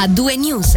a 2 News.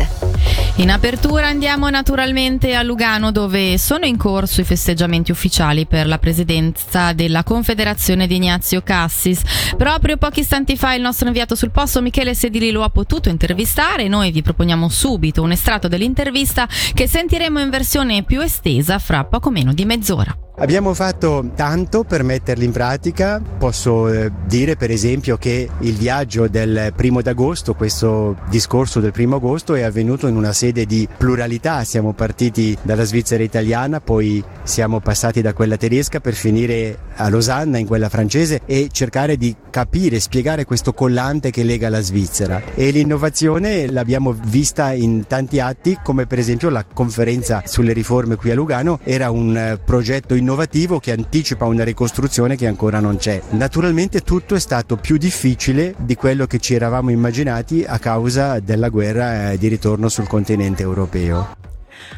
In apertura andiamo naturalmente a Lugano, dove sono in corso i festeggiamenti ufficiali per la presidenza della Confederazione di Ignazio Cassis. Proprio pochi istanti fa il nostro inviato sul posto Michele Sedili lo ha potuto intervistare. Noi vi proponiamo subito un estratto dell'intervista che sentiremo in versione più estesa fra poco meno di mezz'ora. Abbiamo fatto tanto per metterli in pratica. Posso dire per esempio che il viaggio del 1 agosto, questo discorso del 1 agosto è avvenuto in una sede di pluralità. Siamo partiti dalla Svizzera italiana, poi siamo passati da quella tedesca per finire a Losanna in quella francese e cercare di capire, spiegare questo collante che lega la Svizzera. E l'innovazione l'abbiamo vista in tanti atti, come per esempio la conferenza sulle riforme qui a Lugano. Era un progetto innovativo che anticipa una ricostruzione che ancora non c'è. Naturalmente tutto è stato più difficile di quello che ci eravamo immaginati a causa della guerra di ritorno sul continente europeo.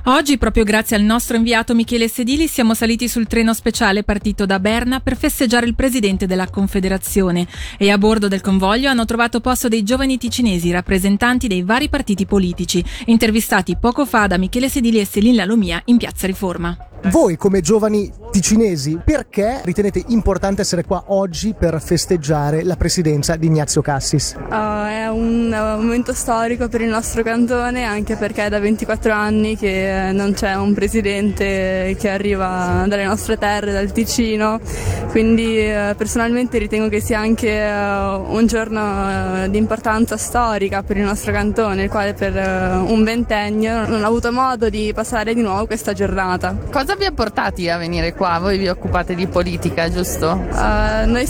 Oggi, proprio grazie al nostro inviato Michele Sedili, siamo saliti sul treno speciale partito da Berna per festeggiare il presidente della Confederazione, e a bordo del convoglio hanno trovato posto dei giovani ticinesi, rappresentanti dei vari partiti politici, intervistati poco fa da Michele Sedili e Selin Lalomia in Piazza Riforma. Voi come giovani ticinesi, perché ritenete importante essere qua oggi per festeggiare la presidenza di Ignazio Cassis? È un momento storico per il nostro cantone, anche perché è da 24 anni che non c'è un presidente che arriva dalle nostre terre, dal Ticino, quindi personalmente ritengo che sia anche un giorno di importanza storica per il nostro cantone, il quale per un 20ennio non ha avuto modo di passare di nuovo questa giornata. Cosa vi ha portati a venire qua? Voi vi occupate di politica, giusto? Noi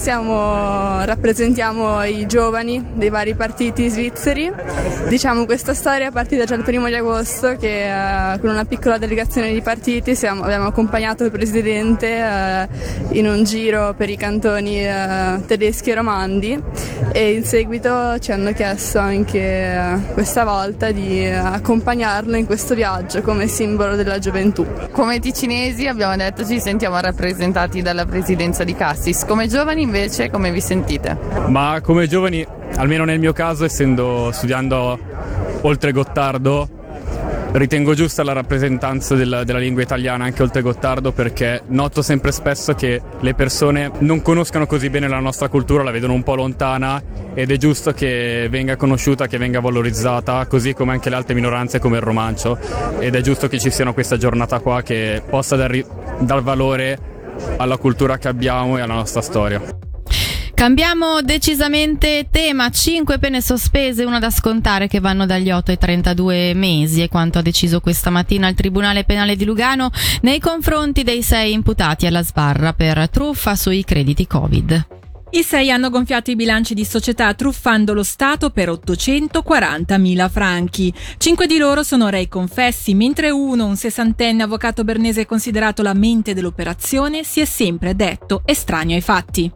rappresentiamo i giovani dei vari partiti svizzeri. Diciamo questa storia è partita già il 1 agosto che con una piccola delegazione di partiti abbiamo accompagnato il presidente in un giro per i cantoni tedeschi e romandi, e in seguito ci hanno chiesto anche questa volta di accompagnarlo in questo viaggio come simbolo della gioventù. Come ticinesi abbiamo detto ci sentiamo rappresentati dalla presidenza di Cassis. Come giovani invece come vi sentite? Ma come giovani, almeno nel mio caso, essendo studiando oltre Gottardo, ritengo giusta la rappresentanza della lingua italiana anche oltre Gottardo, perché noto sempre spesso che le persone non conoscano così bene la nostra cultura, la vedono un po' lontana, ed è giusto che venga conosciuta, che venga valorizzata, così come anche le altre minoranze come il romancio, ed è giusto che ci siano questa giornata qua che possa dar valore alla cultura che abbiamo e alla nostra storia. Cambiamo decisamente tema. 5 pene sospese, una da scontare, che vanno dagli 8 ai 32 mesi, è quanto ha deciso questa mattina il Tribunale Penale di Lugano nei confronti dei 6 imputati alla sbarra per truffa sui crediti Covid. I 6 hanno gonfiato i bilanci di società truffando lo Stato per 840.000 franchi. 5 di loro sono rei confessi, mentre uno, un 60enne avvocato bernese considerato la mente dell'operazione, si è sempre detto estraneo ai fatti.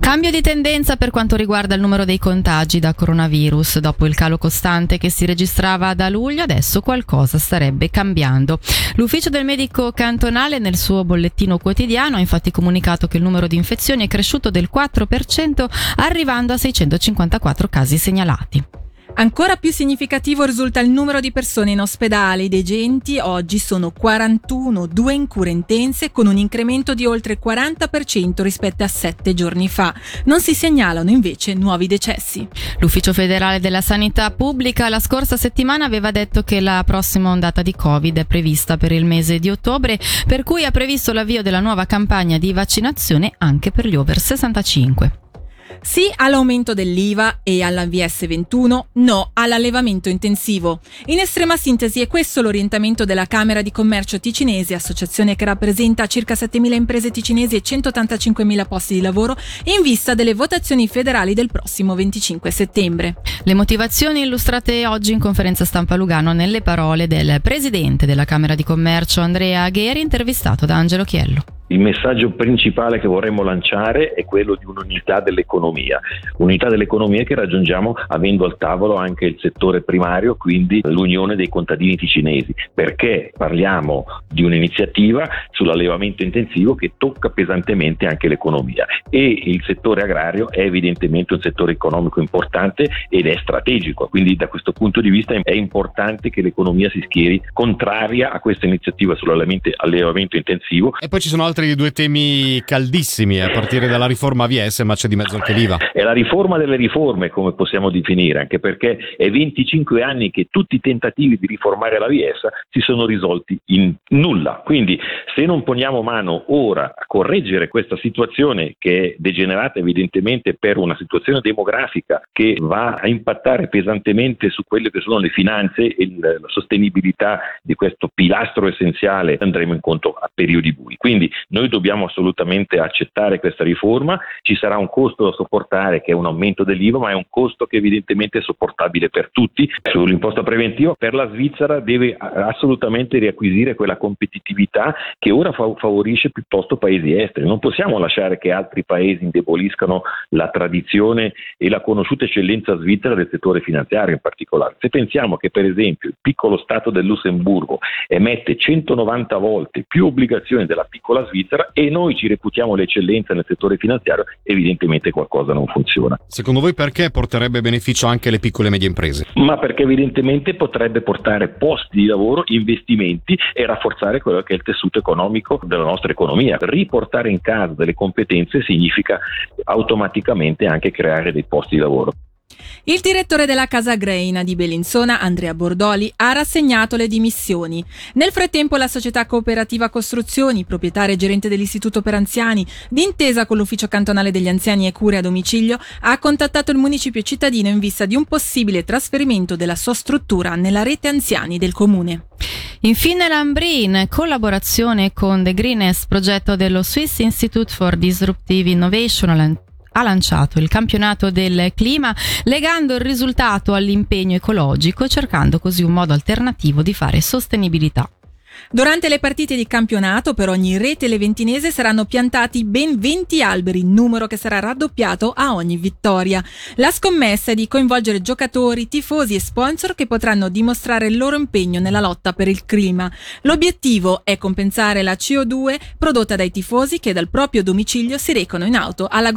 Cambio di tendenza per quanto riguarda il numero dei contagi da coronavirus. Dopo il calo costante che si registrava da luglio, adesso qualcosa starebbe cambiando. L'ufficio del medico cantonale nel suo bollettino quotidiano ha infatti comunicato che il numero di infezioni è cresciuto del 4%, arrivando a 654 casi segnalati. Ancora più significativo risulta il numero di persone in ospedale. I degenti oggi sono 41, 2 in cure intense, con un incremento di oltre 40% rispetto a 7 giorni fa. Non si segnalano invece nuovi decessi. L'Ufficio Federale della Sanità Pubblica la scorsa settimana aveva detto che la prossima ondata di Covid è prevista per il mese di ottobre, per cui ha previsto l'avvio della nuova campagna di vaccinazione anche per gli over 65. Sì all'aumento dell'IVA e all'AVS 21, no all'allevamento intensivo. In estrema sintesi è questo l'orientamento della Camera di Commercio ticinese, associazione che rappresenta circa 7.000 imprese ticinesi e 185.000 posti di lavoro, in vista delle votazioni federali del prossimo 25 settembre. Le motivazioni illustrate oggi in conferenza stampa a Lugano nelle parole del presidente della Camera di Commercio Andrea Agheri, intervistato da Angelo Chiello. Il messaggio principale che vorremmo lanciare è quello di un'unità dell'economia che raggiungiamo avendo al tavolo anche il settore primario, quindi l'Unione dei Contadini Ticinesi, perché parliamo di un'iniziativa sull'allevamento intensivo che tocca pesantemente anche l'economia, e il settore agrario è evidentemente un settore economico importante ed è strategico, quindi da questo punto di vista è importante che l'economia si schieri contraria a questa iniziativa sull'allevamento intensivo. E poi ci sono altri due temi caldissimi a partire dalla riforma AVS, ma c'è di mezzo anche l'IVA. È la riforma delle riforme, come possiamo definire, anche perché è 25 anni che tutti i tentativi di riformare l'AVS si sono risolti in nulla. Quindi se non poniamo mano ora a correggere questa situazione, che è degenerata evidentemente per una situazione demografica che va a impattare pesantemente su quelle che sono le finanze e la sostenibilità di questo pilastro essenziale, andremo incontro a periodi bui. Quindi noi dobbiamo assolutamente accettare questa riforma, ci sarà un costo da sopportare che è un aumento dell'IVA, ma è un costo che evidentemente è sopportabile per tutti. Sull'imposta preventiva, per la Svizzera deve assolutamente riacquisire quella competitività che ora favorisce piuttosto paesi esteri. Non possiamo lasciare che altri paesi indeboliscano la tradizione e la conosciuta eccellenza svizzera del settore finanziario in particolare. Se pensiamo che per esempio il piccolo Stato del Lussemburgo emette 190 volte più obbligazioni della piccola Svizzera e noi ci reputiamo l'eccellenza nel settore finanziario, evidentemente qualcosa non funziona. Secondo voi perché porterebbe beneficio anche alle piccole e medie imprese? Ma perché evidentemente potrebbe portare posti di lavoro, investimenti e rafforzare quello che è il tessuto economico della nostra economia. Riportare in casa delle competenze significa automaticamente anche creare dei posti di lavoro. Il direttore della Casa Greina di Bellinzona, Andrea Bordoli, ha rassegnato le dimissioni. Nel frattempo la società cooperativa Costruzioni, proprietaria e gerente dell'Istituto per Anziani, d'intesa con l'Ufficio Cantonale degli Anziani e Cure a Domicilio, ha contattato il municipio cittadino in vista di un possibile trasferimento della sua struttura nella rete anziani del comune. Infine l'Ambrin, collaborazione con The Greenest, progetto dello Swiss Institute for Disruptive Innovation and Technology, ha lanciato il campionato del clima legando il risultato all'impegno ecologico, cercando così un modo alternativo di fare sostenibilità. Durante le partite di campionato per ogni rete leventinese saranno piantati ben 20 alberi, numero che sarà raddoppiato a ogni vittoria. La scommessa è di coinvolgere giocatori, tifosi e sponsor che potranno dimostrare il loro impegno nella lotta per il clima. L'obiettivo è compensare la CO2 prodotta dai tifosi che dal proprio domicilio si recano in auto alla